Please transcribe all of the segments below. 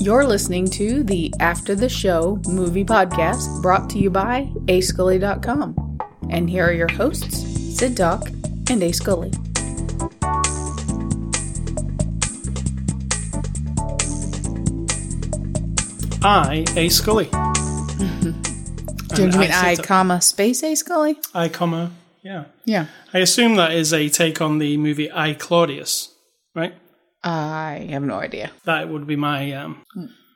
You're listening to the After the Show Movie Podcast, brought to you by ascully.com. And here are your hosts, Sid Dock and A. Scully. I, A. Scully. Do you mean I, comma, space A. Scully? I, comma, yeah. Yeah. I assume that is a take on the movie I, Claudius, right? I have no idea. That would be my...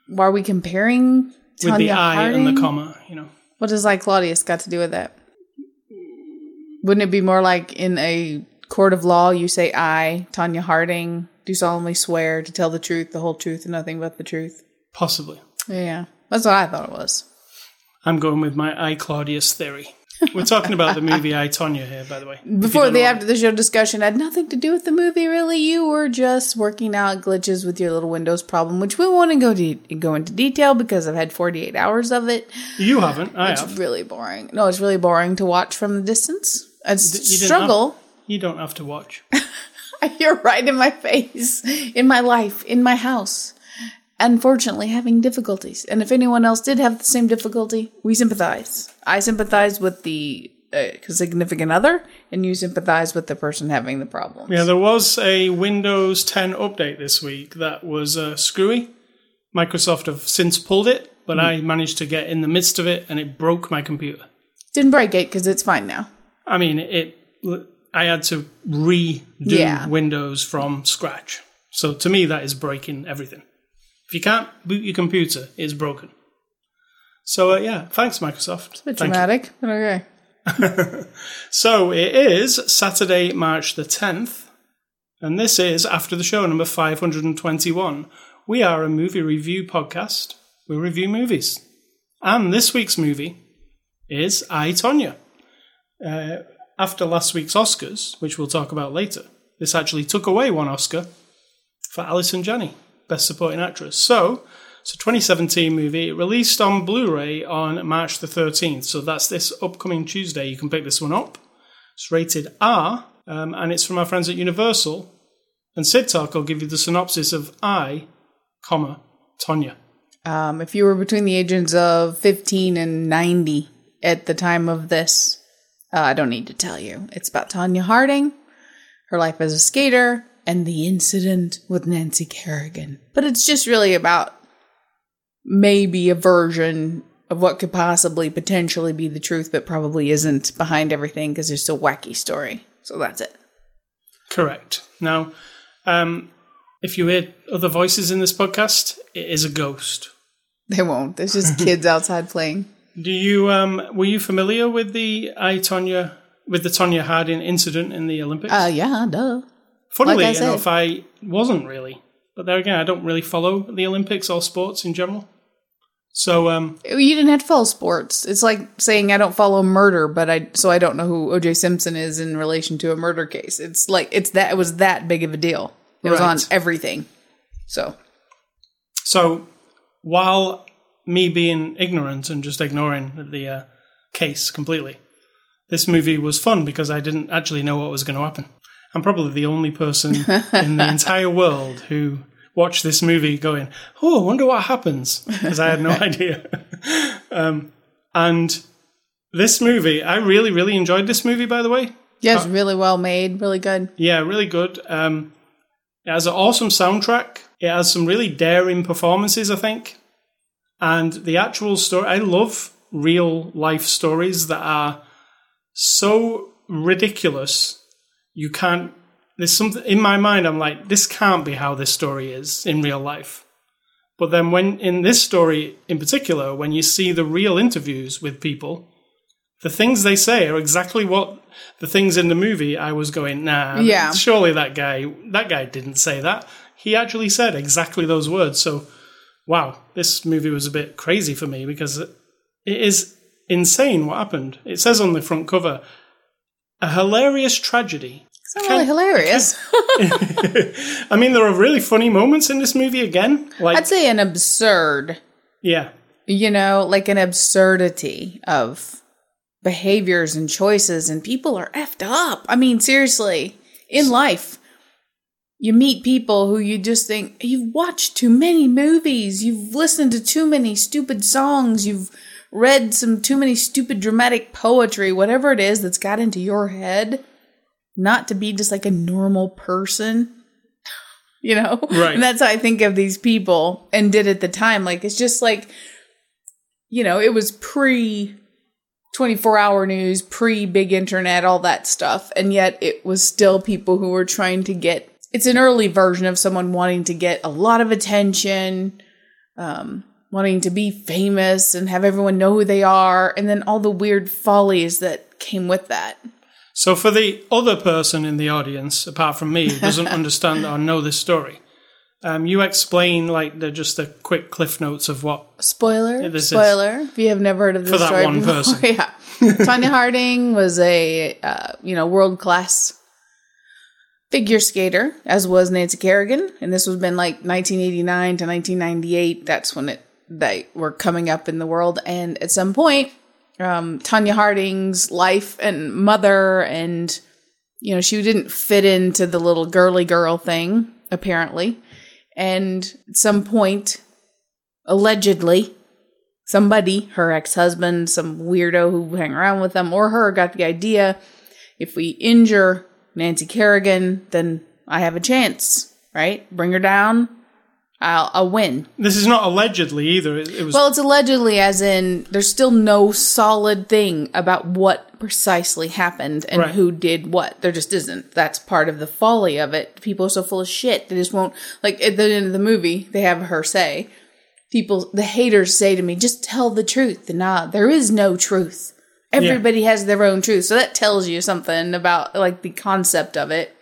Why are we comparing Tonya with the I Harding? And the comma, you know. What does I, Claudius got to do with that? Wouldn't it be more like in a court of law, you say I, Tonya Harding, do solemnly swear to tell the truth, the whole truth, and nothing but the truth? Possibly. Yeah. That's what I thought it was. I'm going with my I, Claudius theory. We're talking about the movie I, Tonya here, by the way. Before the After the Show discussion had nothing to do with the movie, really. You were just working out glitches with your little Windows problem, which we won't go into detail because I've had 48 hours of it. You haven't. I have. It's really boring. No, it's really boring to watch from the distance. It's struggle. You don't have to watch. You're right in my face, in my life, in my house. Unfortunately, having difficulties. And if anyone else did have the same difficulty, we sympathize. I sympathize with the significant other, and you sympathize with the person having the problem. Yeah, there was a Windows 10 update this week that was screwy. Microsoft have since pulled it, but I managed to get in the midst of it, and it broke my computer. Didn't break it, because it's fine now. I mean, I had to redo Windows from scratch. So to me, that is breaking everything. If you can't boot your computer, it's broken. So, thanks, Microsoft. It's dramatic, but okay. So, it is Saturday, March the 10th, and this is After the Show number 521. We are a movie review podcast. We review movies. And this week's movie is I, Tonya. After last week's Oscars, which we'll talk about later, this actually took away one Oscar for Allison Janney, Best Supporting Actress. So, it's a 2017 movie, released on Blu-ray on March the 13th. So that's this upcoming Tuesday. You can pick this one up. It's rated R, and it's from our friends at Universal. And Sid Talk will give you the synopsis of I, comma, Tonya. If you were between the ages of 15 and 90 at the time of this, I don't need to tell you. It's about Tonya Harding, her life as a skater, and the incident with Nancy Kerrigan. But it's just really about maybe a version of what could potentially be the truth, but probably isn't behind everything because there's a wacky story. So that's it. Correct. Now, if you hear other voices in this podcast, it is a ghost. They won't. There's just kids outside playing. Do you? Were you familiar with the Tonya Harding incident in the Olympics? Yeah, duh. Funnily enough, I wasn't really. But there again, I don't really follow the Olympics or sports in general. So you didn't have to follow sports. It's like saying I don't follow murder, but I don't know who O.J. Simpson is in relation to a murder case. It's like it was that big of a deal. It was on everything. So while me being ignorant and just ignoring the case completely, this movie was fun because I didn't actually know what was going to happen. I'm probably the only person in the entire world who watched this movie going, oh, I wonder what happens, because I had no idea. And this movie, I really, really enjoyed this movie, by the way. Yeah, it's really well made, really good. Yeah, really good. It has an awesome soundtrack. It has some really daring performances, I think. And the actual story, I love real life stories that are so ridiculous. You can't, there's something, in my mind, I'm like, this can't be how this story is in real life. But then when, in this story in particular, when you see the real interviews with people, the things they say are exactly what the things in the movie I was going, surely that guy didn't say that. He actually said exactly those words. So, wow, this movie was a bit crazy for me because it is insane what happened. It says on the front cover, a hilarious tragedy. It's not really hilarious. I mean, there are really funny moments in this movie again. Like, I'd say an absurdity of behaviors and choices, and people are effed up. I mean, seriously, in life, you meet people who you just think, you've watched too many movies, you've listened to too many stupid songs, you've read some too many stupid dramatic poetry, whatever it is that's got into your head, not to be just like a normal person, you know? Right. And that's how I think of these people and did at the time. Like, it's just like, you know, it was pre 24-hour news, pre-big internet, all that stuff. And yet it was still people who were trying to get, it's an early version of someone wanting to get a lot of attention, wanting to be famous and have everyone know who they are, and then all the weird follies that came with that. So for the other person in the audience, apart from me, who doesn't understand or know this story, you explain, like, just the quick cliff notes of what... Spoiler, if you have never heard of this story before. For that one person. Yeah. Tonya Harding was a, world-class figure skater, as was Nancy Kerrigan, and this was been, like, 1989 to 1998. That's when they were coming up in the world, and at some point, Tonya Harding's life and mother, and, you know, she didn't fit into the little girly girl thing, apparently, and at some point, allegedly, somebody, her ex-husband, some weirdo who hang around with them, or her, got the idea, if we injure Nancy Kerrigan, then I have a chance, right? Bring her down. I'll win. This is not allegedly either. It was... Well, it's allegedly as in there's still no solid thing about what precisely happened and who did what. There just isn't. That's part of the folly of it. People are so full of shit. They just won't... Like, at the end of the movie, they have her say, people, the haters say to me, just tell the truth. And there is no truth. Everybody has their own truth. So that tells you something about, like, the concept of it.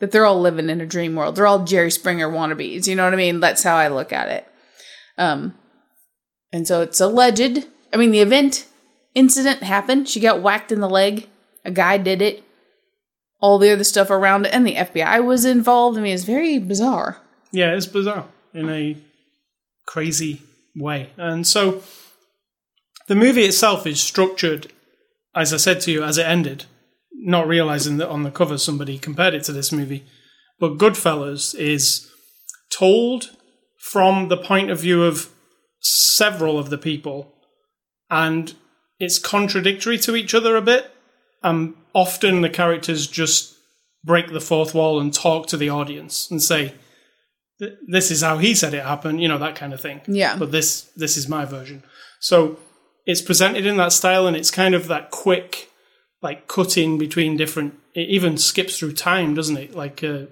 That they're all living in a dream world. They're all Jerry Springer wannabes. You know what I mean? That's how I look at it. And so it's alleged. I mean, the incident happened. She got whacked in the leg. A guy did it. All the other stuff around it. And the FBI was involved. I mean, it's very bizarre. Yeah, it's bizarre in a crazy way. And so the movie itself is structured, as I said to you, as it ended. Not realizing that on the cover somebody compared it to this movie. But Goodfellas is told from the point of view of several of the people, and it's contradictory to each other a bit. Often the characters just break the fourth wall and talk to the audience and say, this is how he said it happened, you know, that kind of thing. Yeah. But this is my version. So it's presented in that style, and it's kind of that quick... like, cutting between different... It even skips through time, doesn't it? Like, it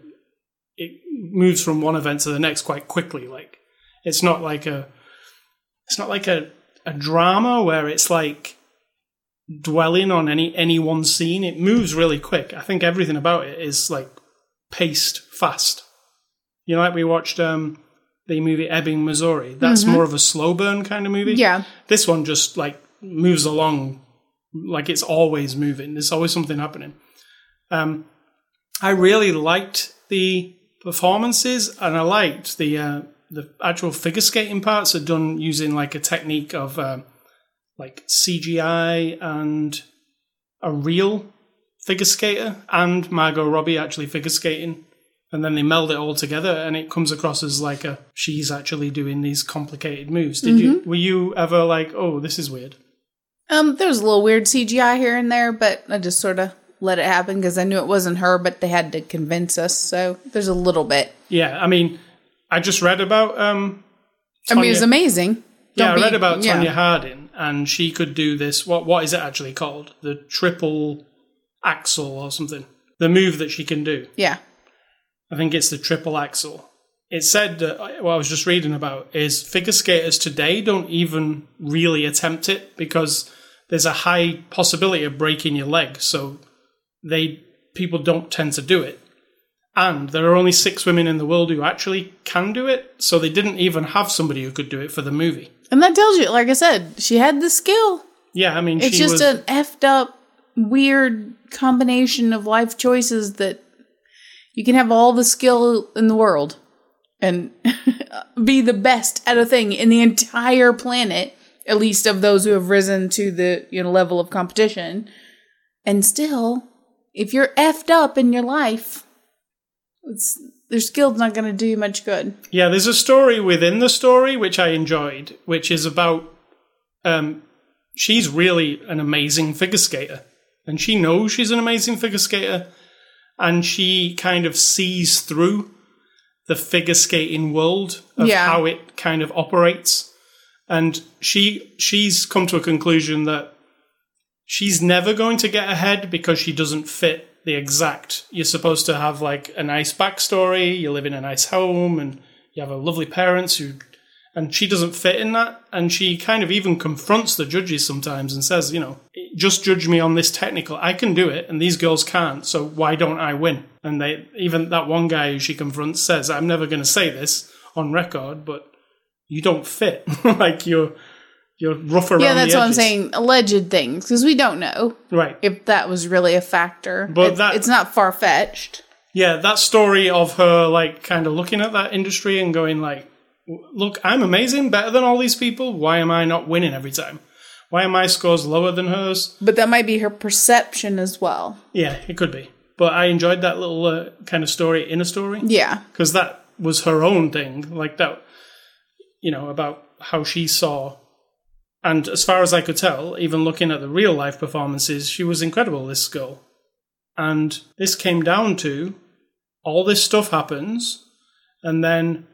moves from one event to the next quite quickly. Like, it's not like a... It's not like a drama where it's, like, dwelling on any one scene. It moves really quick. I think everything about it is, like, paced fast. You know, like we watched the movie Ebbing, Missouri. That's more of a slow burn kind of movie. Yeah. This one just, like, moves along... Like, it's always moving. There's always something happening. I really liked the performances, and I liked the actual figure skating parts are done using, like, a technique of, like, CGI and a real figure skater and Margot Robbie actually figure skating. And then they meld it all together, and it comes across as, like, she's actually doing these complicated moves. Were you ever like, oh, this is weird? There was a little weird CGI here and there, but I just sort of let it happen because I knew it wasn't her, but they had to convince us. So there's a little bit. Yeah. I mean, I just read about, Tonya. I mean, it was amazing. Tonya Harding, and she could do this. What is it actually called? The triple axel or something. The move that she can do. Yeah. I think it's the triple axel. It said that what I was just reading about is figure skaters today don't even really attempt it because there's a high possibility of breaking your leg, so people don't tend to do it. And there are only 6 women in the world who actually can do it, so they didn't even have somebody who could do it for the movie. And that tells you, like I said, she had the skill. Yeah, I mean, it's just an effed up, weird combination of life choices that you can have all the skill in the world and be the best at a thing in the entire planet at least of those who have risen to the level of competition. And still, if you're effed up in your life, their skill's not going to do you much good. Yeah, there's a story within the story, which I enjoyed, which is about, she's really an amazing figure skater. And she knows she's an amazing figure skater. And she kind of sees through the figure skating world of how it kind of operates. And she's come to a conclusion that she's never going to get ahead because she doesn't fit the exact. You're supposed to have like a nice backstory, you live in a nice home, and you have a lovely parents and she doesn't fit in that. And she kind of even confronts the judges sometimes and says, just judge me on this technical. I can do it, and these girls can't, so why don't I win? And even that one guy who she confronts says, I'm never going to say this on record, but you don't fit. Like, you're rough around the edges. Yeah, that's what I'm saying. Alleged things, because we don't know if that was really a factor. But it's not far-fetched. Yeah, that story of her, like, kind of looking at that industry and going, like, look, I'm amazing, better than all these people. Why am I not winning every time? Why are my scores lower than hers? But that might be her perception as well. Yeah, it could be. But I enjoyed that little kind of story in a story. Yeah. Because that was her own thing, like that, about how she saw. And as far as I could tell, even looking at the real life performances, she was incredible, this girl. And this came down to all this stuff happens, and then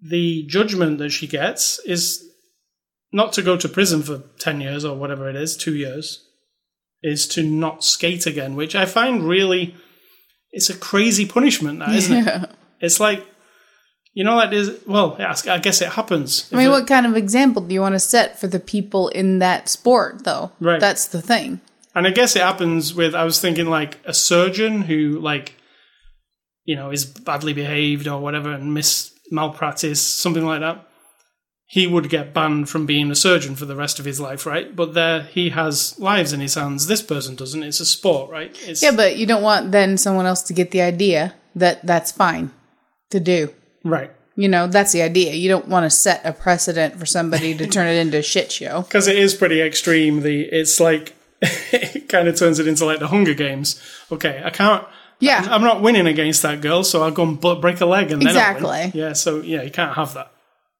the judgment that she gets is not to go to prison for 10 years or whatever it is, 2 years, is to not skate again, which I find really, it's a crazy punishment, that, isn't it? It's like, that is, well, I guess it happens. I mean, what kind of example do you want to set for the people in that sport, though? Right. That's the thing. And I guess it happens with, I was thinking, like, a surgeon who, like, is badly behaved or whatever and malpractice, something like that. He would get banned from being a surgeon for the rest of his life, right? But there, he has lives in his hands. This person doesn't. It's a sport, right? Yeah, but you don't want then someone else to get the idea that that's fine to do. Right. That's the idea. You don't want to set a precedent for somebody to turn it into a shit show. Because it is pretty extreme. It's like, it kind of turns it into like the Hunger Games. Okay, I can't. Yeah. I'm not winning against that girl, so I'll go and break a leg and then I'll win. Yeah, so yeah, you can't have that.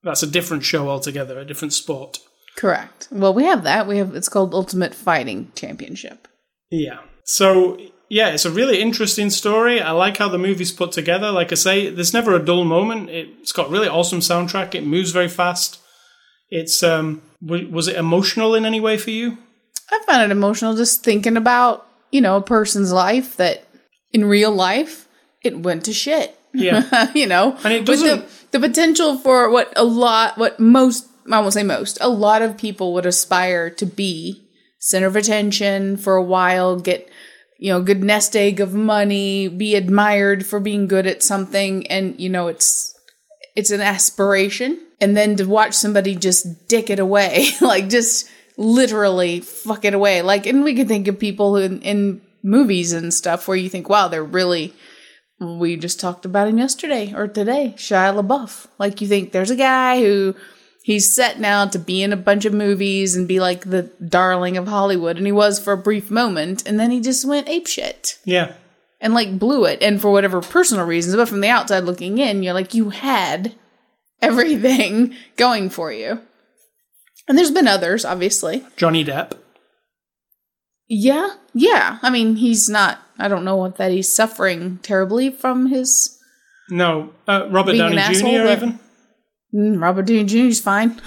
That's a different show altogether, a different sport. Correct. Well, we have that. It's called Ultimate Fighting Championship. Yeah. So, yeah, it's a really interesting story. I like how the movie's put together. Like I say, there's never a dull moment. It's got really awesome soundtrack. It moves very fast. It's was it emotional in any way for you? I found it emotional just thinking about, a person's life that in real life it went to shit. Yeah. And it doesn't. The potential for a lot of people would aspire to be: center of attention for a while, get, good nest egg of money, be admired for being good at something. And, it's an aspiration. And then to watch somebody just dick it away, like just literally fuck it away. Like, and we can think of people who in movies and stuff where you think, wow, they're really... We just talked about him yesterday or today, Shia LaBeouf. Like, you think there's a guy who he's set now to be in a bunch of movies and be like the darling of Hollywood. And he was for a brief moment. And then he just went apeshit. Yeah. And like blew it. And for whatever personal reasons. But from the outside looking in, you're like, you had everything going for you. And there's been others, obviously. Johnny Depp. Yeah. Yeah. I mean, he's not. I don't know that he's suffering terribly from his... No. Robert Downey Jr. Asshole, even? Robert Downey Jr.'s fine.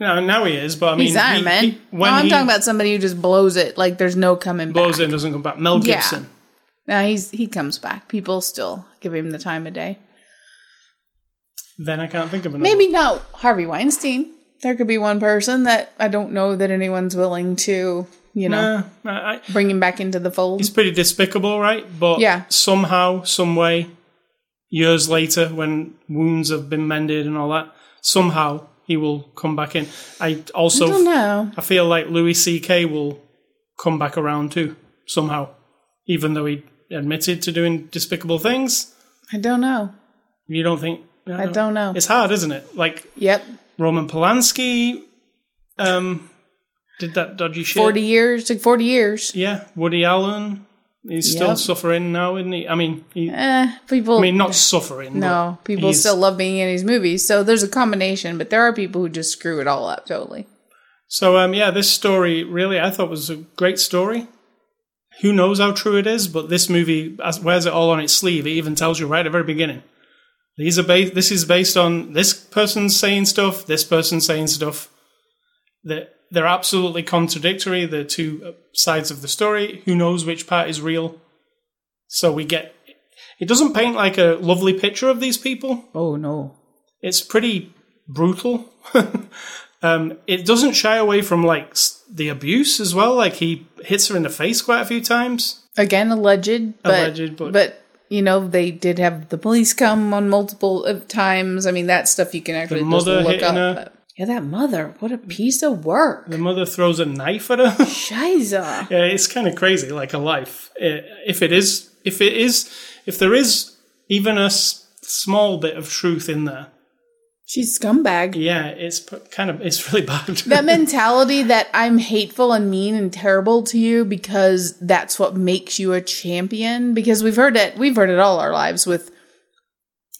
No, now he is, but I mean... He's Iron Man. I'm talking about somebody who just blows it, like there's no coming back. Blows it and doesn't come back. Mel Gibson. Yeah. No, he comes back. People still give him the time of day. Then I can't think of another. Maybe not Harvey Weinstein. There could be one person that I don't know that anyone's willing to... bring him back into the fold. He's pretty despicable, right? But somehow, some way, years later, when wounds have been mended and all that, somehow he will come back in. I don't know. I feel like Louis C.K. will come back around too, somehow, even though he admitted to doing despicable things. I don't know. You don't think? I don't know. It's hard, isn't it? Like, Roman Polanski... Did that dodgy shit. 40 years. Yeah, Woody Allen. He's still suffering now, isn't he? I mean, not suffering. No, people still love being in his movies. So there's a combination, but there are people who just screw it all up totally. So, this story really, I thought, was a great story. Who knows how true it is, but this movie wears it all on its sleeve. It even tells you right at the very beginning. This is based on this person saying stuff, this person saying stuff. They're absolutely contradictory, the two sides of the story. Who knows which part is real? So we get... It doesn't paint like a lovely picture of these people. Oh, no. It's pretty brutal. It doesn't shy away from, like, the abuse as well. Like, he hits her in the face quite a few times. Again, alleged, but... You know, they did have the police come on multiple times. I mean, that stuff you can actually just look up. Her. Yeah, that mother. What a piece of work. The mother throws a knife at her. Shiza. Yeah, it's kind of crazy, like a life. If there is even a small bit of truth in there. She's a scumbag. Yeah, it's really bad. That mentality that I'm hateful and mean and terrible to you because that's what makes you a champion. Because we've heard it all our lives with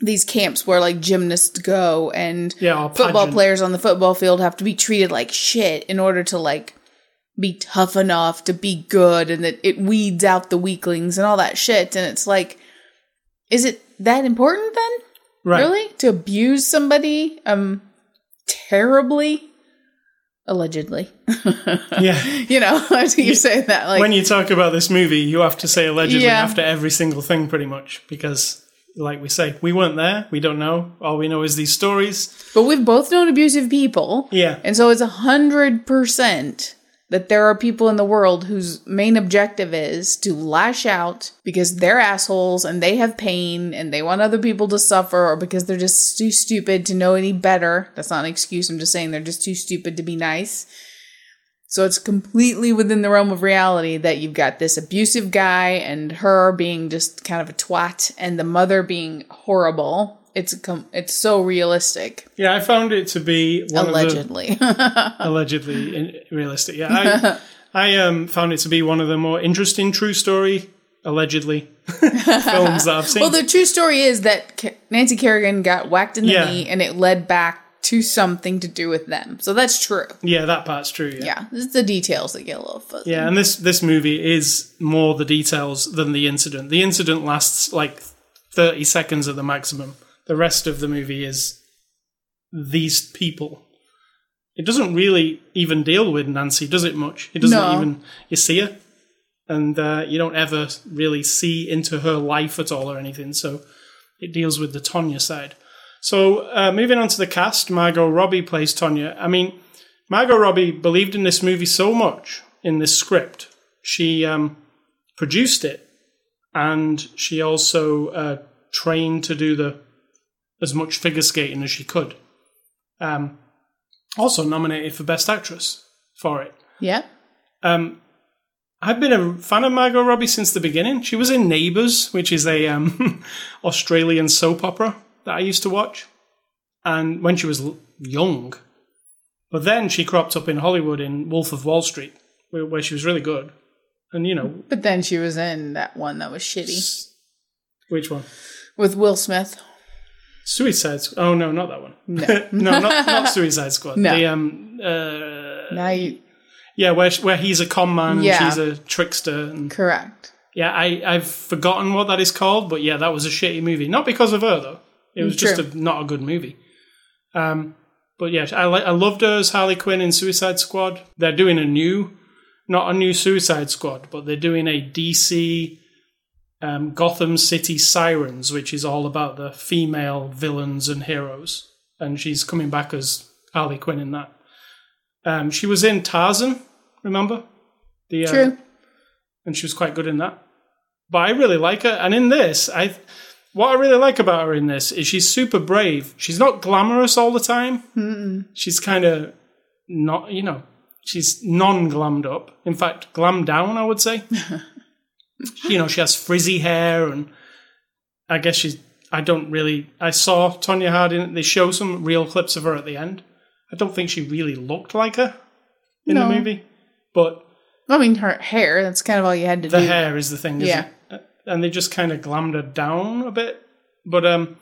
these camps where like gymnasts go and football players on the football field have to be treated like shit in order to like be tough enough to be good, and that it weeds out the weaklings and all that shit. And it's like, is it that important then? Right. Really? To abuse somebody terribly? Allegedly. Yeah. You know, you say that. Like, when you talk about this movie, you have to say allegedly after every single thing pretty much. Because, like we say, we weren't there. We don't know. All we know is these stories. But we've both known abusive people. Yeah. And so it's 100% that there are people in the world whose main objective is to lash out because they're assholes and they have pain and they want other people to suffer, or because they're just too stupid to know any better. That's not an excuse. I'm just saying they're just too stupid to be nice. So it's completely within the realm of reality that you've got this abusive guy and her being just kind of a twat and the mother being horrible. It's so realistic. Yeah, I found it to be allegedly realistic. Yeah, I found it to be one of the more interesting true story allegedly films that I've seen. Well, the true story is that Nancy Kerrigan got whacked in the knee, and it led back to something to do with them. So that's true. Yeah, that part's true. Yeah, it's the details that get a little fuzzy. Yeah, and this movie is more the details than the incident. The incident lasts like 30 seconds at the maximum. The rest of the movie is these people. It doesn't really even deal with Nancy, does it much? It doesn't even... You see her, and you don't ever really see into her life at all or anything, so it deals with the Tonya side. So, moving on to the cast, Margot Robbie plays Tonya. I mean, Margot Robbie believed in this movie so much, in this script. She produced it, and she also trained to do as much figure skating as she could. Also nominated for Best Actress for it. Yeah. I've been a fan of Margot Robbie since the beginning. She was in Neighbours, which is a Australian soap opera that I used to watch, and when she was young. But then she cropped up in Hollywood in Wolf of Wall Street, where she was really good. And, you know... But then she was in that one that was shitty. Which one? With Will Smith. Suicide Squad. Oh, no, not that one. No, not Suicide Squad. No. The, yeah, where he's a con man and she's a trickster. And, correct. Yeah, I've forgotten what that is called, but yeah, that was a shitty movie. Not because of her, though. It was true. Just not a good movie. But yeah, I loved her as Harley Quinn in Suicide Squad. They're doing not a new Suicide Squad, but they're doing a DC... Gotham City Sirens, which is all about the female villains and heroes, and she's coming back as Harley Quinn in that. She was in Tarzan, remember? True. And she was quite good in that. But I really like her, and in this, what I really like about her in this is she's super brave. She's not glamorous all the time. Mm-mm. She's kind of not, you know, she's non-glammed up. In fact, glammed down, I would say. You know, she has frizzy hair, and I guess I saw Tonya Harding, they show some real clips of her at the end. I don't think she really looked like her. in the movie. But I mean, her hair, that's kind of all you had to do. The hair is the thing, isn't it? And they just kind of glammed her down a bit. But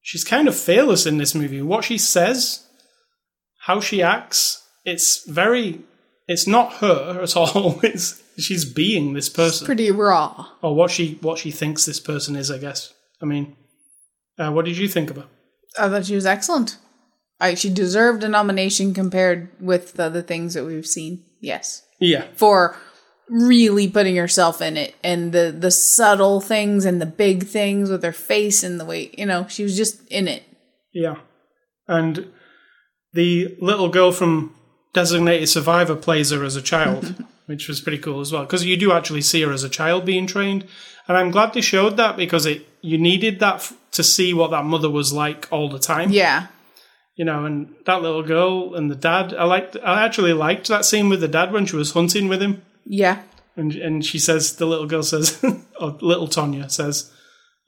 she's kind of fearless in this movie. What she says, how she acts, it's not her at all. She's being this person. It's pretty raw. Or what she thinks this person is, I guess. I mean, what did you think of her? I thought she was excellent. She deserved a nomination compared with the other things that we've seen. Yes. Yeah. For really putting herself in it, and the subtle things and the big things with her face and the way, she was just in it. Yeah. And the little girl from Designated Survivor plays her as a child, which was pretty cool as well, because you do actually see her as a child being trained. And I'm glad they showed that, because you needed that to see what that mother was like all the time. Yeah. And that little girl and the dad, I actually liked that scene with the dad when she was hunting with him. Yeah. And she says, the little girl says, or little Tonya says,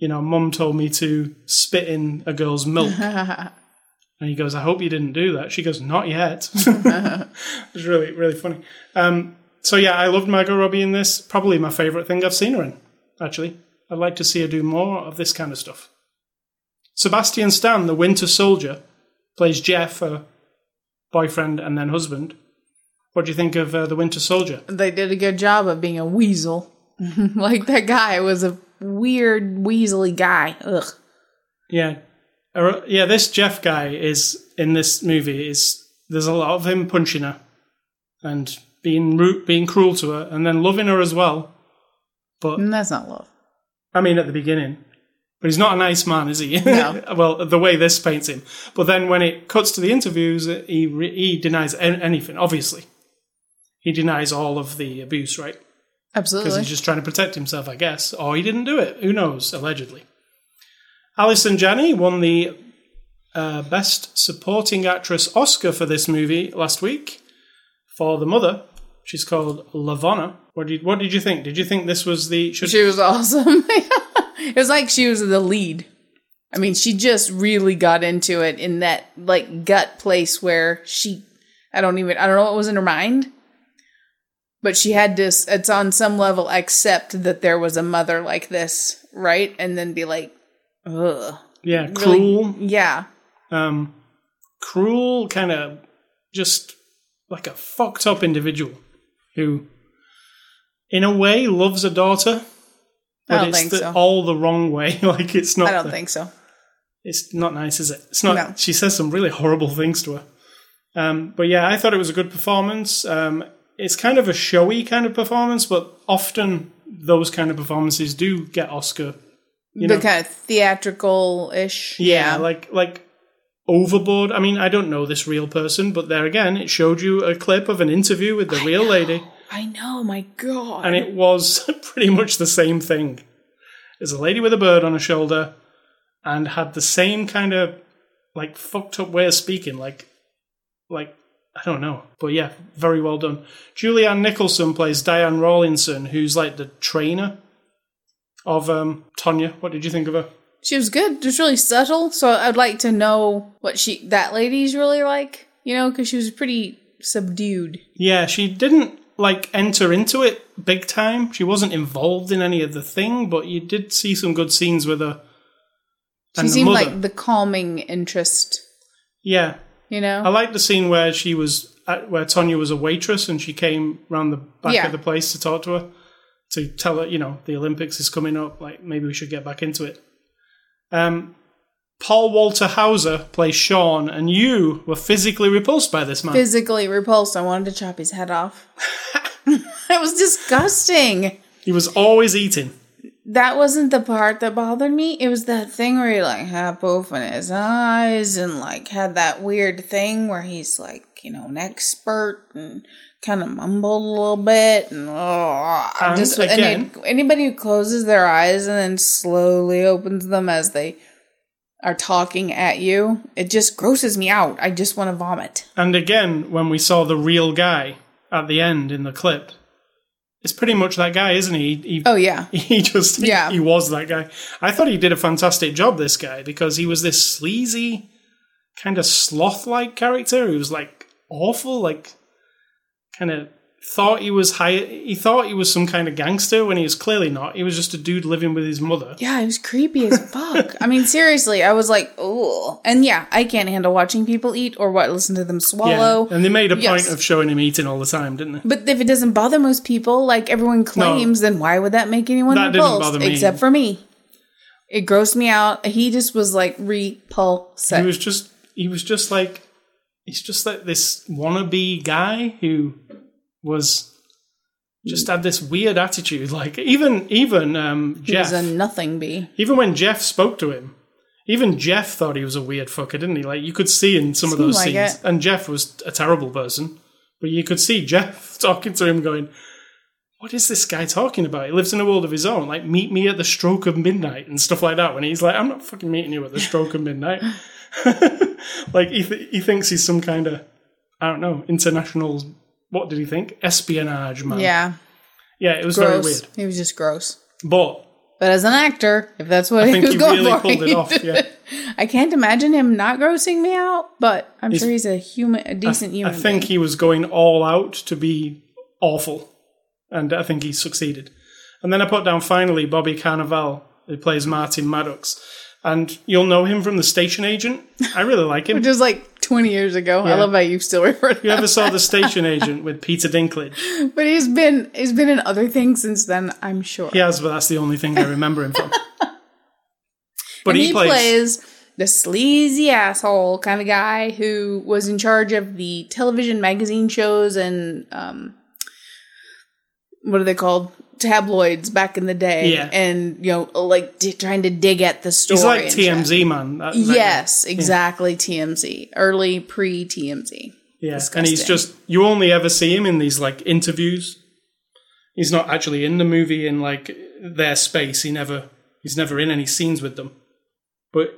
Mum told me to spit in a girl's milk. And he goes, I hope you didn't do that. She goes, not yet. It's really, really funny. I loved Margot Robbie in this. Probably my favourite thing I've seen her in, actually. I'd like to see her do more of this kind of stuff. Sebastian Stan, the Winter Soldier, plays Jeff, her boyfriend and then husband. What do you think of the Winter Soldier? They did a good job of being a weasel. Like, that guy was a weird, weaselly guy. Ugh. Yeah. Yeah, this Jeff guy is, in this movie, there's a lot of him punching her and being cruel to her and then loving her as well. But that's not love. I mean, at the beginning. But he's not a nice man, is he? No. Well, the way this paints him. But then when it cuts to the interviews, he denies anything, obviously. He denies all of the abuse, right? Absolutely. Because he's just trying to protect himself, I guess. Or he didn't do it. Who knows, allegedly. Allison Janney won the Best Supporting Actress Oscar for this movie last week for The Mother. She's called Lavonna. What did you think? Did you think this was the... She was awesome. It was like she was the lead. I mean, she just really got into it in that, gut place where I don't know what was in her mind, but she had to, it's on some level, accept that there was a mother like this, right? And then be like, ugh. Yeah, really, cruel. Yeah. Cruel, kind of just like a fucked up individual who, in a way, loves a daughter. But I don't think so. All the wrong way. It's not. I don't think so. It's not nice, is it? It's not. No. She says some really horrible things to her. I thought it was a good performance. It's kind of a showy kind of performance, but often those kind of performances do get Oscar. The kind of theatrical-ish. Yeah, like overboard. I mean, I don't know this real person, but there again, it showed you a clip of an interview with the real lady. I know, my God. And it was pretty much the same thing. It's a lady with a bird on her shoulder and had the same kind of, fucked up way of speaking. I don't know. But yeah, very well done. Julianne Nicholson plays Diane Rawlinson, who's the trainer of Tonya. What did you think of her? She was good. Just really subtle. So I'd like to know what that lady's really like, because she was pretty subdued. Yeah, she didn't enter into it big time. She wasn't involved in any of the thing, but you did see some good scenes with her. She seemed like the calming interest. Yeah. I liked the scene where where Tonya was a waitress and she came round the back of the place to talk to her, to tell her, the Olympics is coming up, maybe we should get back into it. Paul Walter Hauser plays Sean, and you were physically repulsed by this man. Physically repulsed. I wanted to chop his head off. That was disgusting. He was always eating. That wasn't the part that bothered me. It was that thing where he half opened his eyes and had that weird thing where he's an expert and kind of mumbled a little bit. And anybody who closes their eyes and then slowly opens them as they are talking at you, it just grosses me out. I just want to vomit. And again, when we saw the real guy at the end in the clip, it's pretty much that guy, isn't he? He was that guy. I thought he did a fantastic job, this guy, because he was this sleazy, kind of sloth-like character. He was awful, kind of thought he was high. He thought he was some kind of gangster when he was clearly not. He was just a dude living with his mother. Yeah, it was creepy as fuck. I mean, seriously, I was like, oh. And yeah, I can't handle watching people eat or what, listen to them swallow. Yeah. And they made a point of showing him eating all the time, didn't they? But if it doesn't bother most people, like everyone claims, then why would that make anyone repulsed? That didn't bother me. Except for me. It grossed me out. He just was like repulsive. He was just like, he's just like this wannabe guy who was just had this weird attitude. Like even Jeff was a nothing bee. Even when Jeff spoke to him, even Jeff thought he was a weird fucker, didn't he? Like you could see in some of those scenes. It. And Jeff was a terrible person, but you could see Jeff talking to him, going, "What is this guy talking about? He lives in a world of his own. Like meet me at the stroke of midnight and stuff like that." When he's like, "I'm not fucking meeting you at the stroke of midnight." Like he thinks he's some kind of, I don't know, international. What did he think? Espionage man. Yeah, it was gross. Very weird. He was just gross. But as an actor, if that's what he was going for, I think he really pulled it off. Yeah. I can't imagine him not grossing me out. But I'm sure he's a decent human. I think he was going all out to be awful, and I think he succeeded. And then I put down finally Bobby Cannavale, who plays Martin Maddox, and you'll know him from The Station Agent. I really like him. Which is like 20 years ago. Yeah. I love how you still refer to it. You ever saw The Station Agent with Peter Dinklage? But he's been in other things since then, I'm sure. He has, but that's the only thing I remember him from. But he plays the sleazy asshole kind of guy who was in charge of the television magazine shows and what are they called? Tabloids back in the day, and like trying to dig at the story. He's like TMZ man. Yes, exactly. TMZ, early pre-TMZ. Yeah, disgusting. And he's just, you only ever see him in these like interviews. He's not actually in the movie in like their space. He's never in any scenes with them. But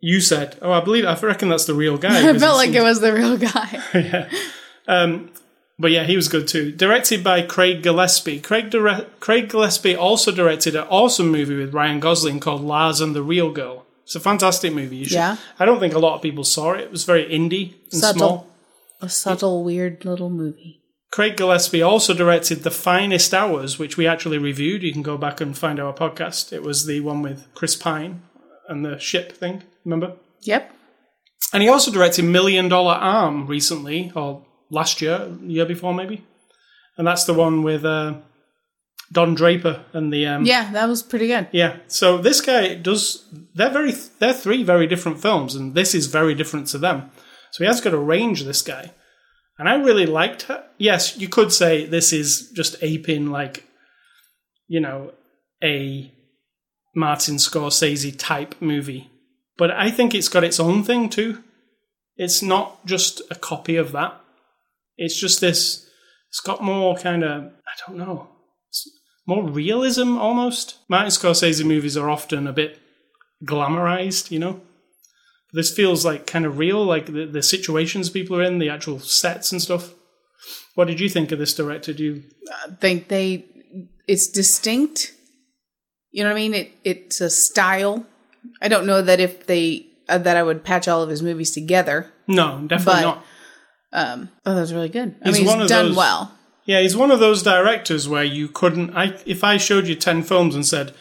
you said, "Oh, I reckon that's the real guy." I felt like it was the real guy. Yeah. But yeah, he was good too. Directed by Craig Gillespie. Craig Gillespie also directed an awesome movie with Ryan Gosling called Lars and the Real Girl. It's a fantastic movie. I don't think a lot of people saw it. It was very indie and small. A subtle, weird little movie. Craig Gillespie also directed The Finest Hours, which we actually reviewed. You can go back and find our podcast. It was the one with Chris Pine and the ship thing. Remember? Yep. And he also directed $1 Million Arm recently, or last year, year before maybe, and that's the one with Don Draper and the that was pretty good. Yeah, so this guy they're three very different films, and this is very different to them. So he has got a range, this guy, and I really liked her. Yes, you could say this is just aping like a Martin Scorsese type movie, but I think it's got its own thing too. It's not just a copy of that. It's just this, it's got more kind of, I don't know, more realism almost. Martin Scorsese movies are often a bit glamorized, This feels like kind of real, like the situations people are in, the actual sets and stuff. What did you think of this director? I think it's distinct. You know what I mean? It's a style. I don't know that I would patch all of his movies together. No, definitely not. That was really good. He's done well. Yeah, he's one of those directors where you couldn't... if I showed you 10 films and said,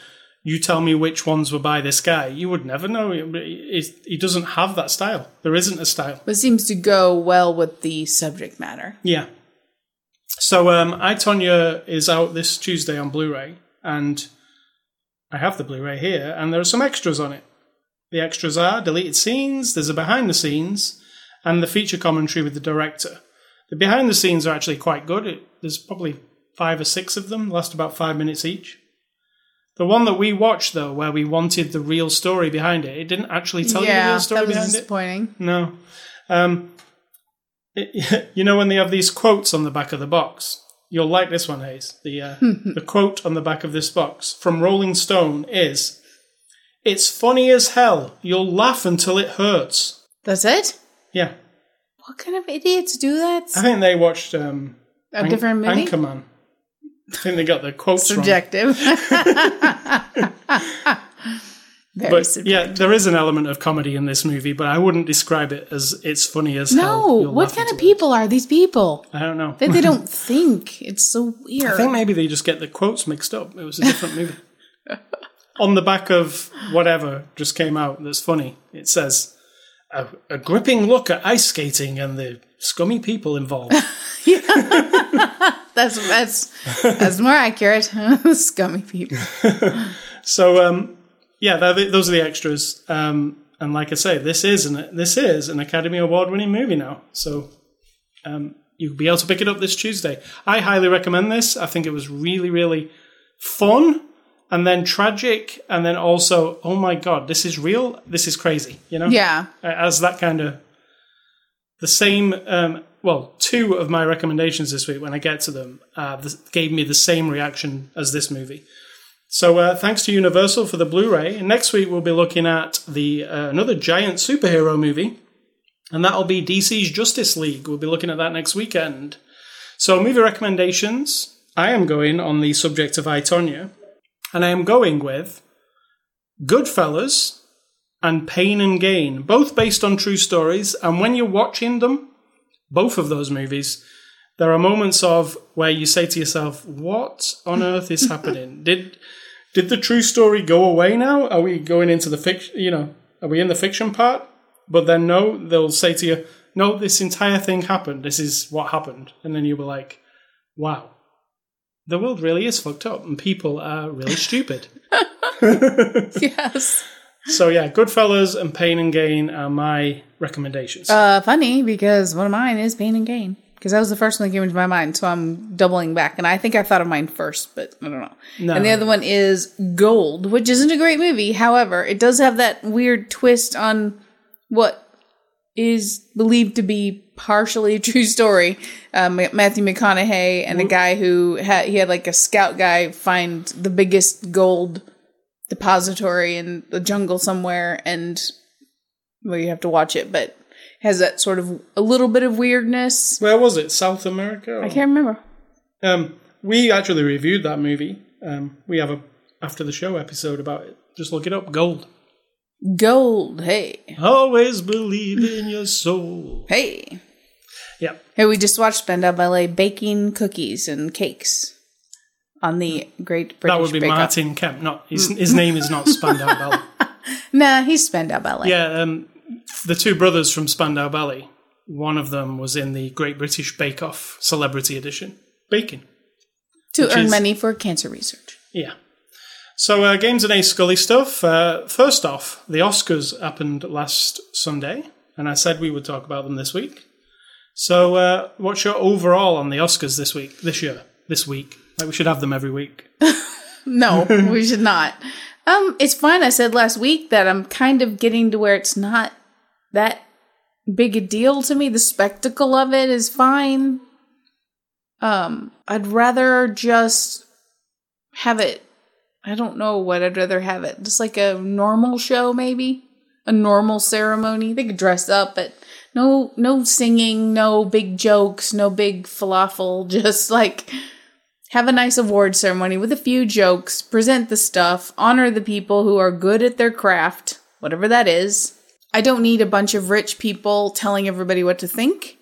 you tell me which ones were by this guy, you would never know. He doesn't have that style. There isn't a style. But it seems to go well with the subject matter. Yeah. So, I, Tonya is out this Tuesday on Blu-ray, and I have the Blu-ray here, and there are some extras on it. The extras are deleted scenes, there's a behind the scenes... and the feature commentary with the director. The behind the scenes are actually quite good. There's probably 5 or 6 of them, last about 5 minutes each. The one that we watched, though, where we wanted the real story behind it, it didn't actually tell you the real story behind it. Yeah, that was disappointing. No. When they have these quotes on the back of the box? You'll like this one, Hayes. The quote on the back of this box from Rolling Stone is, "It's funny as hell. You'll laugh until it hurts." That's it? Yeah. What kind of idiots do that? I think they watched a different movie? Anchorman. I think they got the quotes wrong. Subjective. Yeah, there is an element of comedy in this movie, but I wouldn't describe it as it's funny as hell. No, what kind of people are these people? I don't know. They don't think. It's so weird. I think maybe they just get the quotes mixed up. It was a different movie. On the back of whatever just came out that's funny, it says, a gripping look at ice skating and the scummy people involved. That's more accurate. Scummy people. So, yeah, those are the extras. And like I say, this is an Academy Award-winning movie now. So you'll be able to pick it up this Tuesday. I highly recommend this. I think it was really, really fun and then tragic. And then also, oh my God, this is real. This is crazy, you know? Yeah. As that kind of... The same... two of my recommendations this week, when I get to them, gave me the same reaction as this movie. So thanks to Universal for the Blu-ray. And next week we'll be looking at another giant superhero movie, and that'll be DC's Justice League. We'll be looking at that next weekend. So movie recommendations. I am going on the subject of I, Tonya, and I am going with Goodfellas and Pain and Gain, both based on true stories. And when you're watching them, both of those movies, there are moments of where you say to yourself, what on earth is happening? Did the true story go away now? Are we going into the fiction, are we in the fiction part? But then no, they'll say to you, no, this entire thing happened. This is what happened. And then you were like, wow, the world really is fucked up and people are really stupid. Yes. So, yeah, Goodfellas and Pain and Gain are my recommendations. Funny, because one of mine is Pain and Gain, because that was the first one that came into my mind, so I'm doubling back. And I think I thought of mine first, but I don't know. No. And the other one is Gold, which isn't a great movie. However, it does have that weird twist on what is believed to be partially a true story. Matthew McConaughey and a guy who had like a scout guy find the biggest gold depository in the jungle somewhere, and well, you have to watch it, but has that sort of a little bit of weirdness. Where was it? South America? I can't remember. We actually reviewed that movie. We have a after the show episode about it. Just look it up. Gold. Hey, always believe in your soul. Hey. Yeah. Hey, we just watched Bend Up LA baking cookies and cakes on the Great British Bake Off. That would be Bake Martin Off. Kemp. Not his name is not Spandau Ballet. Nah, he's Spandau Ballet. Yeah, the two brothers from Spandau Ballet. One of them was in the Great British Bake Off Celebrity Edition, baking to earn money for cancer research. Yeah. So Games and A Scully stuff. First off, the Oscars happened last Sunday, and I said we would talk about them this week. So what's your overall on the Oscars this week? This year, this week. Like, we should have them every week. No, we should not. It's fine. I said last week that I'm kind of getting to where it's not that big a deal to me. The spectacle of it is fine. I'd rather just have it. I don't know what I'd rather have it. Just like a normal show, maybe. A normal ceremony. They could dress up, but no singing, no big jokes, no big falafel. Just like... have a nice award ceremony with a few jokes, present the stuff, honor the people who are good at their craft, whatever that is. I don't need a bunch of rich people telling everybody what to think,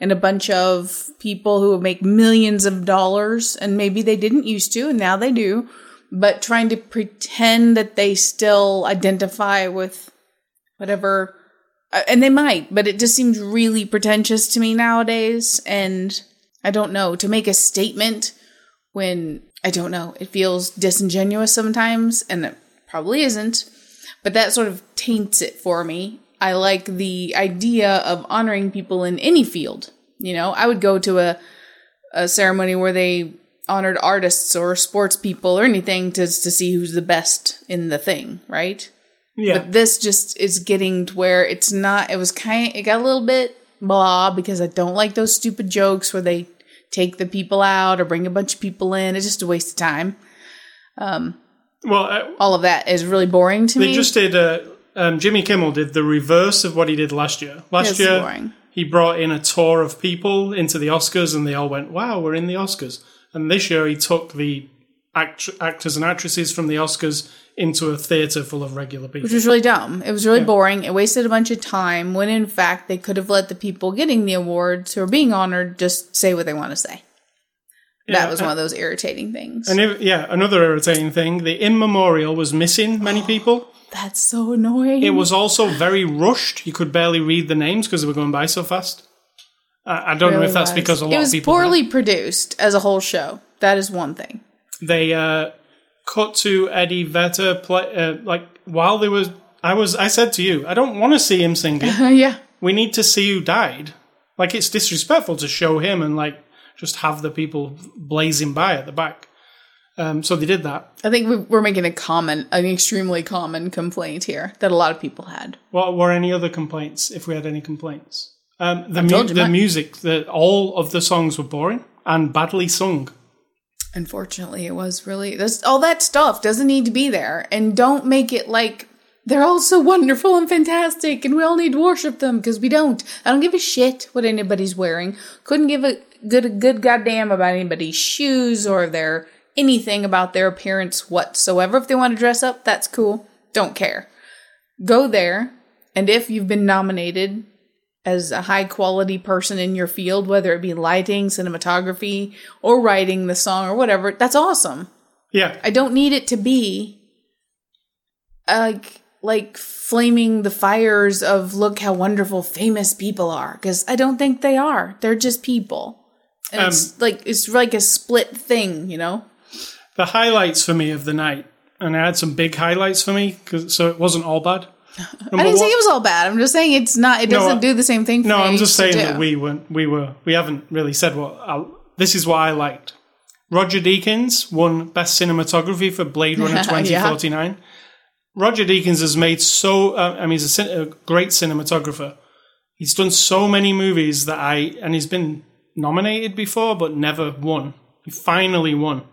and a bunch of people who make millions of dollars, and maybe they didn't used to, and now they do, but trying to pretend that they still identify with whatever, and they might, but it just seems really pretentious to me nowadays, and I don't know, to make a statement... when, I don't know, it feels disingenuous sometimes, and it probably isn't, but that sort of taints it for me. I like the idea of honoring people in any field. I would go to a ceremony where they honored artists or sports people or anything to see who's the best in the thing, right? Yeah. But this just is getting to where it's not, it got a little bit blah, because I don't like those stupid jokes where they take the people out or bring a bunch of people in. It's just a waste of time. All of that is really boring to me. They just did, Jimmy Kimmel did the reverse of what he did last year. Last year, boring. He brought in a tour of people into the Oscars and they all went, wow, we're in the Oscars. And this year he took the actors and actresses from the Oscars into a theater full of regular people. Which was really dumb. It was really boring. It wasted a bunch of time when, in fact, they could have let the people getting the awards who are being honored just say what they want to say. That was one of those irritating things. And another irritating thing, the in memorial was missing many people. That's so annoying. It was also very rushed. You could barely read the names because they were going by so fast. I don't know if that's because a lot of people... It was poorly produced as a whole show. That is one thing. They cut to Eddie Vedder while they were... I said to you, I don't want to see him singing. Yeah. We need to see who died. Like, it's disrespectful to show him and, like, just have the people blazing by at the back. So they did that. I think we're making an extremely common complaint here that a lot of people had. What were any other complaints, if we had any complaints? The music, all of the songs were boring and badly sung. Unfortunately, it was really... all that stuff doesn't need to be there. And don't make it like... They're all so wonderful and fantastic, and we all need to worship them, because we don't. I don't give a shit what anybody's wearing. Couldn't give a good goddamn about anybody's shoes or their anything about their appearance whatsoever. If they want to dress up, that's cool. Don't care. Go there, and if you've been nominated as a high-quality person in your field, whether it be lighting, cinematography, or writing the song or whatever, that's awesome. Yeah. I don't need it to be... like flaming the fires of look how wonderful famous people are, because I don't think they are. They're just people. And it's like a split thing, you know? The highlights for me of the night, and I had some big highlights for me, so it wasn't all bad. I didn't say it was all bad. I'm just saying it's not. It doesn't do the same thing for me. No, I'm just saying that we haven't really said this is what I liked. Roger Deakins won Best Cinematography for Blade Runner 2049. Yeah. Roger Deakins has made he's a great cinematographer. He's done so many movies and he's been nominated before, but never won. He finally won.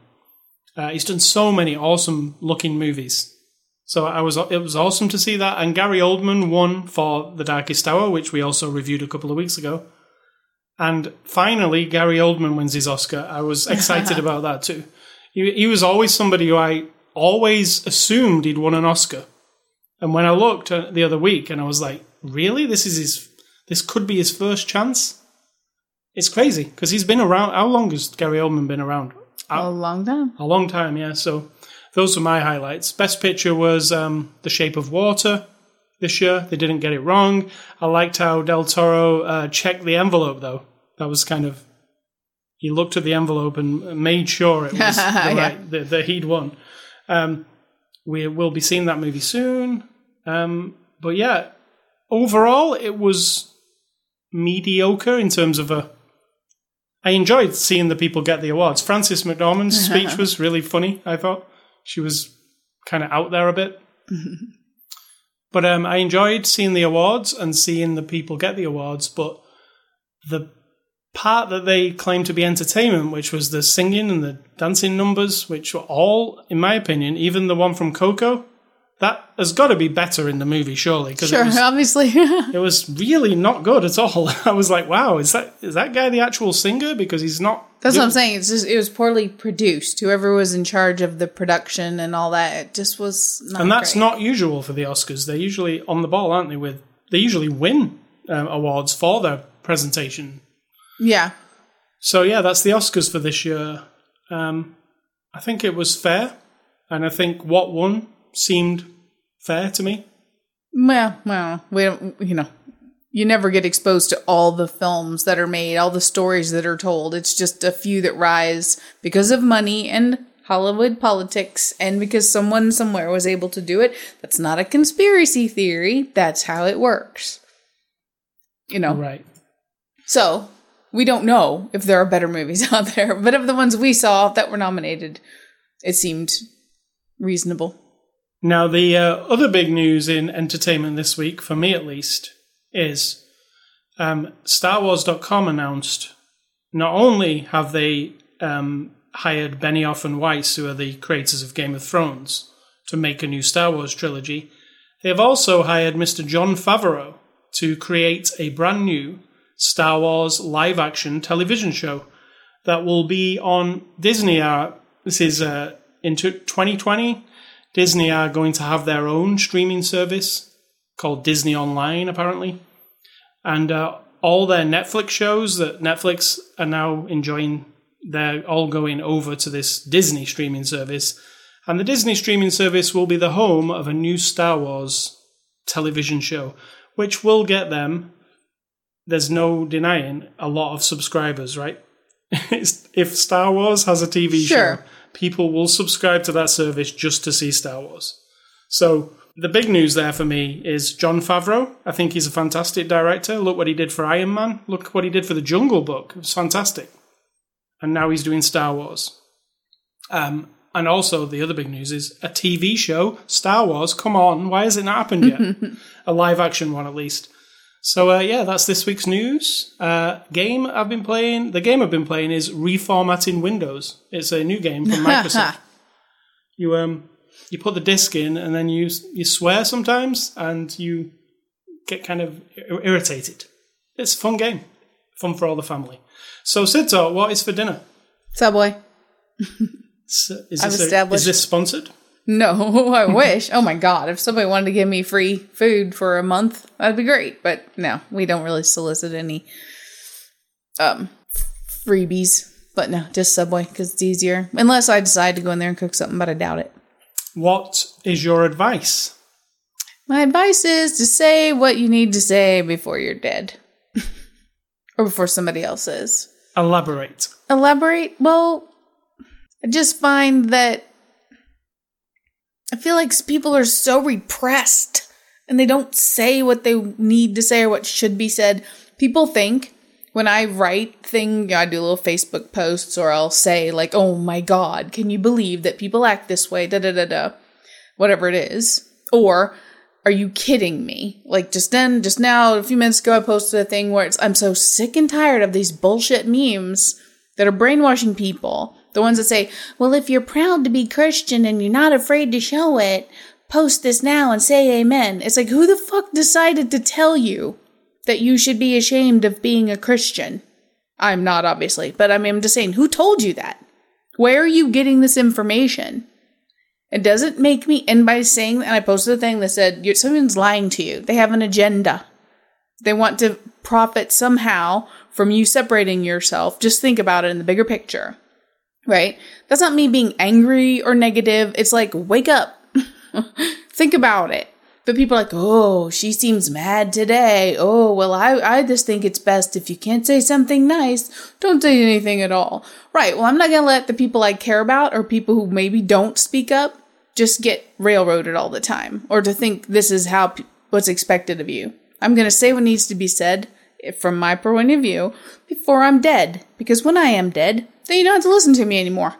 He's done so many awesome looking movies. So it was awesome to see that. And Gary Oldman won for The Darkest Hour, which we also reviewed a couple of weeks ago. And finally, Gary Oldman wins his Oscar. I was excited about that too. He was always somebody who I always assumed he'd won an Oscar. And when I looked at the other week and I was like, really? This could be his first chance? It's crazy because he's been around. How long has Gary Oldman been around? A long time. A long time, yeah. So those were my highlights. Best picture was The Shape of Water this year. They didn't get it wrong. I liked how Del Toro checked the envelope, though. That was kind of... He looked at the envelope and made sure it was that he'd won. We will be seeing that movie soon. But yeah, overall, it was mediocre in terms of I enjoyed seeing the people get the awards. Frances McDormand's speech was really funny, I thought. She was kind of out there a bit. Mm-hmm. But I enjoyed seeing the awards and seeing the people get the awards. But the part that they claimed to be entertainment, which was the singing and the dancing numbers, which were all, in my opinion, even the one from Coco, that has got to be better in the movie, surely. Sure, obviously. It was really not good at all. I was like, wow, is that guy the actual singer? Because he's not... That's what I'm saying. It's just, it was poorly produced. Whoever was in charge of the production and all that, it just was not And that's great. Not usual for the Oscars. They're usually on the ball, aren't they? They usually win awards for their presentation. Yeah. So, yeah, that's the Oscars for this year. I think it was fair, and I think what won seemed fair to me. Well, we don't, you never get exposed to all the films that are made, all the stories that are told. It's just a few that rise because of money and Hollywood politics and because someone somewhere was able to do it. That's not a conspiracy theory. That's how it works. Right. So... We don't know if there are better movies out there, but of the ones we saw that were nominated, it seemed reasonable. Now, the other big news in entertainment this week, for me at least, is StarWars.com announced not only have they hired Benioff and Weiss, who are the creators of Game of Thrones, to make a new Star Wars trilogy, they have also hired Mr. Jon Favreau to create a brand new Star Wars live-action television show that will be on Disney+. This is in 2020, Disney are going to have their own streaming service called Disney Online, apparently. And all their Netflix shows that Netflix are now enjoying, they're all going over to this Disney streaming service. And the Disney streaming service will be the home of a new Star Wars television show, which will get them, there's no denying, a lot of subscribers, right? If Star Wars has a TV show, people will subscribe to that service just to see Star Wars. So the big news there for me is Jon Favreau. I think he's a fantastic director. Look what he did for Iron Man. Look what he did for The Jungle Book. It was fantastic. And now he's doing Star Wars. And also, the other big news is a TV show, Star Wars, come on, why hasn't it happened yet? A live-action one, at least. So, yeah, that's this week's news. The game I've been playing is reformatting Windows. It's a new game from Microsoft. You put the disc in, and then you swear sometimes, and you get kind of irritated. It's a fun game. Fun for all the family. So, Sidto, what is for dinner? Subway. Is this sponsored? No, I wish. Oh my God. If somebody wanted to give me free food for a month, that'd be great. But no, we don't really solicit any freebies. But no, just Subway because it's easier. Unless I decide to go in there and cook something, but I doubt it. What is your advice? My advice is to say what you need to say before you're dead. Or before somebody else is. Elaborate? Well, I just find that I feel like people are so repressed and they don't say what they need to say or what should be said. People think when I write I do little Facebook posts or I'll say like, oh my God, can you believe that people act this way? Whatever it is. Or are you kidding me? Like just now, a few minutes ago, I posted a thing where I'm so sick and tired of these bullshit memes that are brainwashing people. The ones that say, well, if you're proud to be Christian and you're not afraid to show it, post this now and say amen. It's like, who the fuck decided to tell you that you should be ashamed of being a Christian? I'm not, obviously, but I mean, I'm just saying, who told you that? Where are you getting this information? It doesn't make me end by saying, and I posted a thing that said, someone's lying to you. They have an agenda. They want to profit somehow from you separating yourself. Just think about it in the bigger picture. Right? That's not me being angry or negative. It's like, wake up. Think about it. But people are like, oh, she seems mad today. Oh, well, I just think it's best if you can't say something nice, don't say anything at all. Right. Well, I'm not going to let the people I care about or people who maybe don't speak up just get railroaded all the time or to think this is what's expected of you. I'm going to say what needs to be said from my point of view before I'm dead. Because when I am dead, then you don't have to listen to me anymore.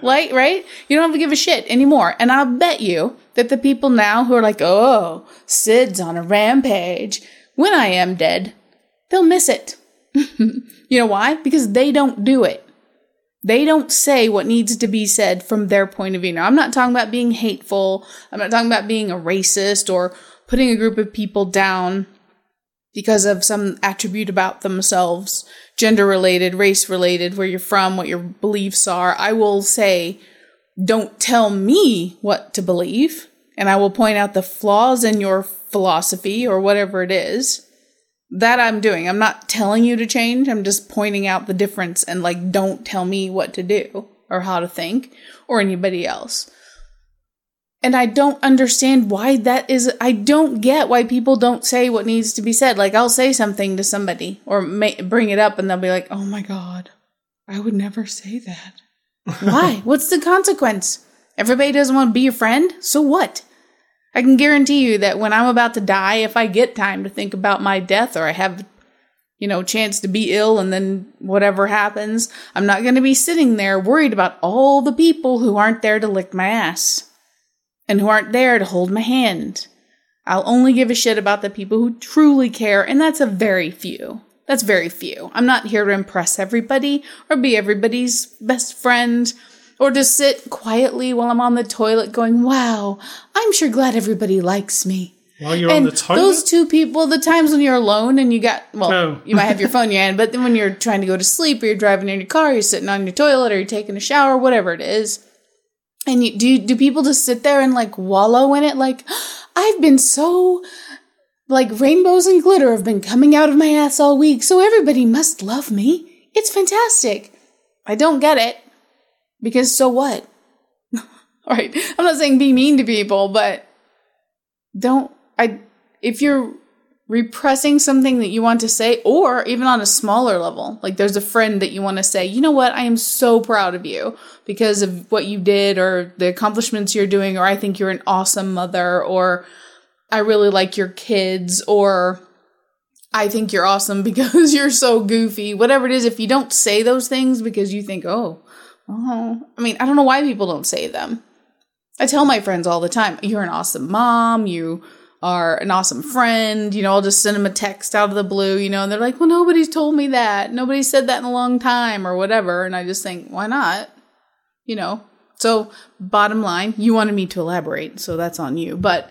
Like, right? You don't have to give a shit anymore. And I'll bet you that the people now who are like, oh, Sid's on a rampage, when I am dead, they'll miss it. You know why? Because they don't do it. They don't say what needs to be said from their point of view. Now, I'm not talking about being hateful. I'm not talking about being a racist or putting a group of people down because of some attribute about themselves, gender-related, race-related, where you're from, what your beliefs are. I will say, don't tell me what to believe, and I will point out the flaws in your philosophy or whatever it is that I'm doing. I'm not telling you to change. I'm just pointing out the difference and, like, don't tell me what to do or how to think or anybody else. And I don't understand why that is. I don't get why people don't say what needs to be said. Like, I'll say something to somebody or bring it up and they'll be like, oh my God, I would never say that. Why? What's the consequence? Everybody doesn't want to be your friend? So what? I can guarantee you that when I'm about to die, if I get time to think about my death or I have, chance to be ill and then whatever happens, I'm not going to be sitting there worried about all the people who aren't there to lick my ass. And who aren't there to hold my hand. I'll only give a shit about the people who truly care, and that's very few. That's very few. I'm not here to impress everybody, or be everybody's best friend, or just sit quietly while I'm on the toilet going, wow, I'm sure glad everybody likes me. While you're on the toilet? Those two people, the times when you're alone and you you might have your phone in your hand, but then when you're trying to go to sleep, or you're driving in your car, you're sitting on your toilet, or you're taking a shower, whatever it is. And do people just sit there and like wallow in it? Like, I've been so, like, rainbows and glitter have been coming out of my ass all week, so everybody must love me. It's fantastic. I don't get it. Because so what? All right. I'm not saying be mean to people, but if you're repressing something that you want to say, or even on a smaller level, like there's a friend that you want to say, you know what? I am so proud of you because of what you did or the accomplishments you're doing, or I think you're an awesome mother, or I really like your kids, or I think you're awesome because you're so goofy, whatever it is. If you don't say those things because you think, I mean, I don't know why people don't say them. I tell my friends all the time, you're an awesome mom, you are an awesome friend, you know, I'll just send them a text out of the blue, you know, and they're like, well, nobody's told me that. Nobody said that in a long time or whatever. And I just think, why not? You know, so bottom line, you wanted me to elaborate, so that's on you. But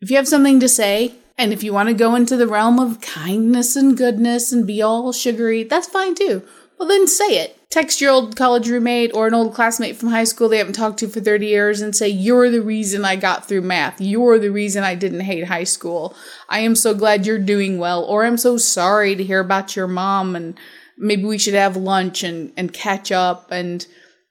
if you have something to say, and if you want to go into the realm of kindness and goodness and be all sugary, that's fine too. Well, then say it. Text your old college roommate or an old classmate from high school they haven't talked to for 30 years and say, you're the reason I got through math. You're the reason I didn't hate high school. I am so glad you're doing well, or I'm so sorry to hear about your mom, and maybe we should have lunch and catch up. And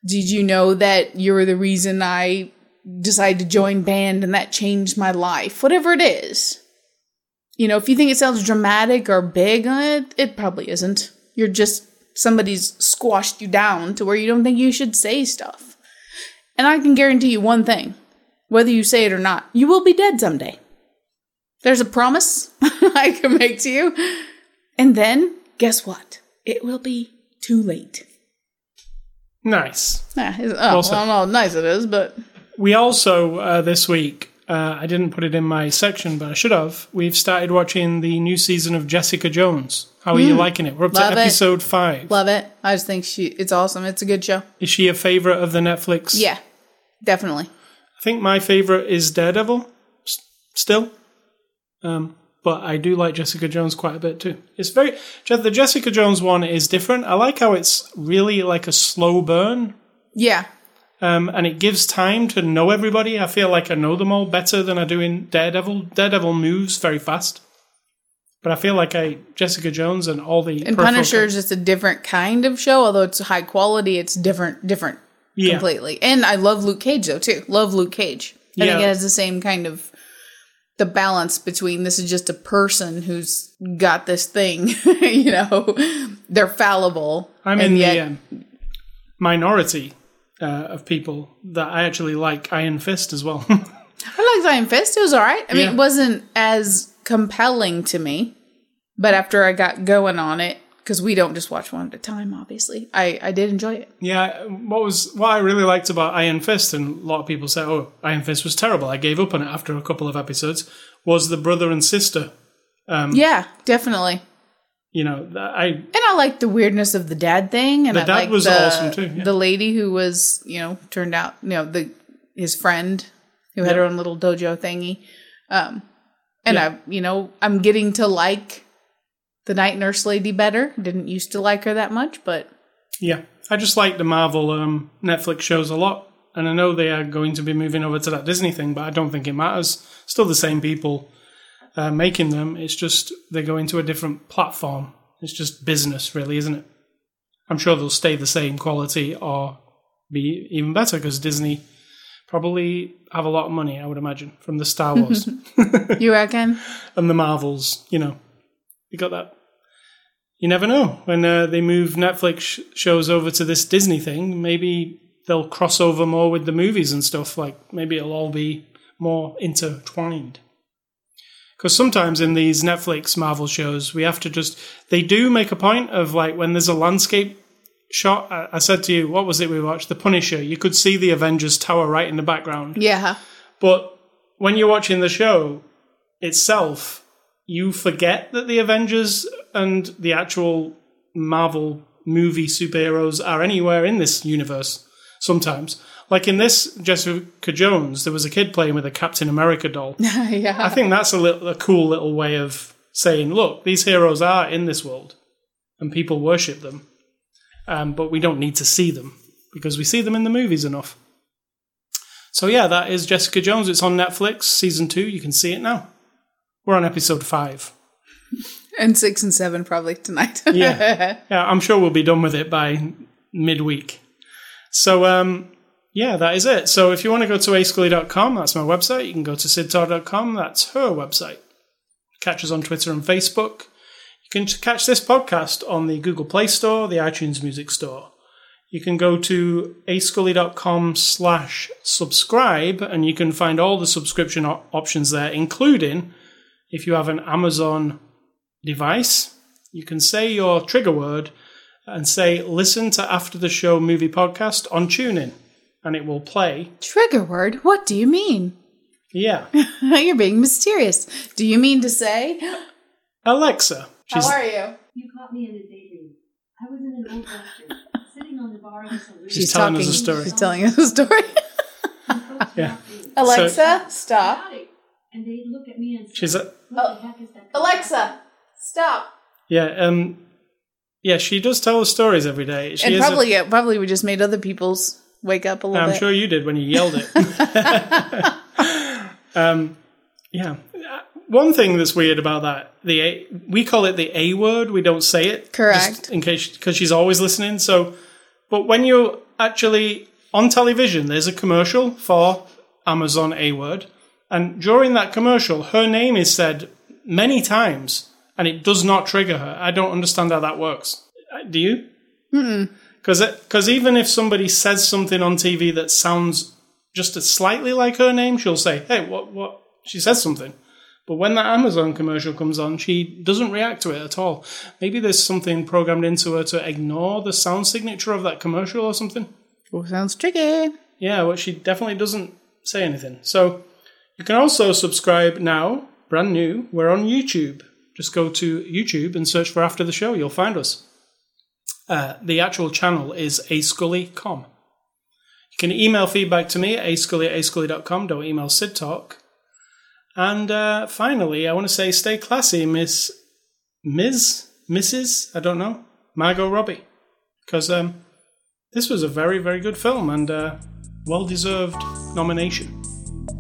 did you know that you're the reason I decided to join band and that changed my life? Whatever it is. You know, if you think it sounds dramatic or big, it probably isn't. You're just... somebody's squashed you down to where you don't think you should say stuff. And I can guarantee you one thing. Whether you say it or not, you will be dead someday. There's a promise I can make to you. And then, guess what? It will be too late. Nice. I don't know how nice it is, but... We also, this week, I didn't put it in my section, but I should have. We've started watching the new season of Jessica Jones. How are you liking it? We're up to episode 5. Love it. I just think it's awesome. It's a good show. Is she a favorite of the Netflix? Yeah, definitely. I think my favorite is Daredevil, still. But I do like Jessica Jones quite a bit too. The Jessica Jones one is different. I like how it's really like a slow burn. Yeah. And it gives time to know everybody. I feel like I know them all better than I do in Daredevil. Daredevil moves very fast. But I feel like Jessica Jones and all the... And Punisher is just a different kind of show. Although it's high quality, it's different completely. And I love Luke Cage, though, too. Love Luke Cage. I think it has the same kind of... the balance between this is just a person who's got this thing. You know, they're fallible. I'm in the minority of people that I actually like Iron Fist as well. I liked Iron Fist. It was all right. I mean, it wasn't as... compelling to me, but after I got going on it, because we don't just watch one at a time, obviously, I did enjoy it. Yeah, what I really liked about Iron Fist, and a lot of people say, oh, Iron Fist was terrible, I gave up on it after a couple of episodes, was the brother and sister. Yeah, definitely. You know, I liked the weirdness of the dad thing, and the dad was awesome too. Yeah. The lady who was, you know, turned out, you know, his friend who had her own little dojo thingy. I'm getting to like the night nurse lady better. Didn't used to like her that much, but... Yeah, I just like the Marvel Netflix shows a lot. And I know they are going to be moving over to that Disney thing, but I don't think it matters. Still the same people making them. It's just they're going to a different platform. It's just business, really, isn't it? I'm sure they'll stay the same quality or be even better because Disney... probably have a lot of money, I would imagine, from the Star Wars. You reckon? And the Marvels, you know. You got that. You never know. When they move Netflix shows over to this Disney thing, maybe they'll cross over more with the movies and stuff. Like, maybe it'll all be more intertwined. Because sometimes in these Netflix Marvel shows, we have to just... They do make a point of, like, when there's a landscape... shot. I said to you, what was it we watched? The Punisher. You could see the Avengers Tower right in the background. Yeah. But when you're watching the show itself, you forget that the Avengers and the actual Marvel movie superheroes are anywhere in this universe sometimes. Like in this Jessica Jones, there was a kid playing with a Captain America doll. Yeah. I think that's a cool little way of saying, look, these heroes are in this world and people worship them. But we don't need to see them because we see them in the movies enough. So yeah, that is Jessica Jones. It's on Netflix, season 2. You can see it now. We're on episode 5. And 6 and 7 probably tonight. Yeah, I'm sure we'll be done with it by midweek. So yeah, that is it. So if you want to go to ascully.com, that's my website. You can go to sidtar.com, that's her website. Catch us on Twitter and Facebook. You can catch this podcast on the Google Play Store, the iTunes Music Store. You can go to ascully.com/subscribe, and you can find all the subscription options there, including if you have an Amazon device, you can say your trigger word and say, listen to After the Show Movie Podcast on TuneIn, and it will play. Trigger word? What do you mean? Yeah. You're being mysterious. Do you mean to say... Alexa. How are you? You caught me in a daydream. I was in an old restaurant. On the bar of the She's telling us a story. Yeah. Alexa, stop. And they look at me and say, Alexa, stop. Yeah, yeah, she does tell us stories every day. She and probably we just made other people's wake up a little bit. I'm sure you did when you yelled it. Yeah. One thing that's weird about that, we call it the A word. We don't say it. Correct. In case, because she's always listening. So, but when you're actually on television, there's a commercial for Amazon A word. And during that commercial, her name is said many times and it does not trigger her. I don't understand how that works. Do you? Mm-mm. Because even if somebody says something on TV that sounds just slightly like her name, she'll say, hey, what? She says something. But when that Amazon commercial comes on, she doesn't react to it at all. Maybe there's something programmed into her to ignore the sound signature of that commercial or something. Oh, sounds tricky. Yeah, well, she definitely doesn't say anything. So you can also subscribe now, brand new. We're on YouTube. Just go to YouTube and search for After the Show. You'll find us. The actual channel is ascully.com. You can email feedback to me at ascully@ascully.com. Don't email Sid Talk. And finally, I want to say stay classy, Mrs., I don't know, Margot Robbie. Because this was a very, very good film and well-deserved nomination.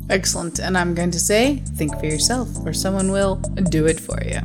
Excellent. And I'm going to say, think for yourself, or someone will do it for you.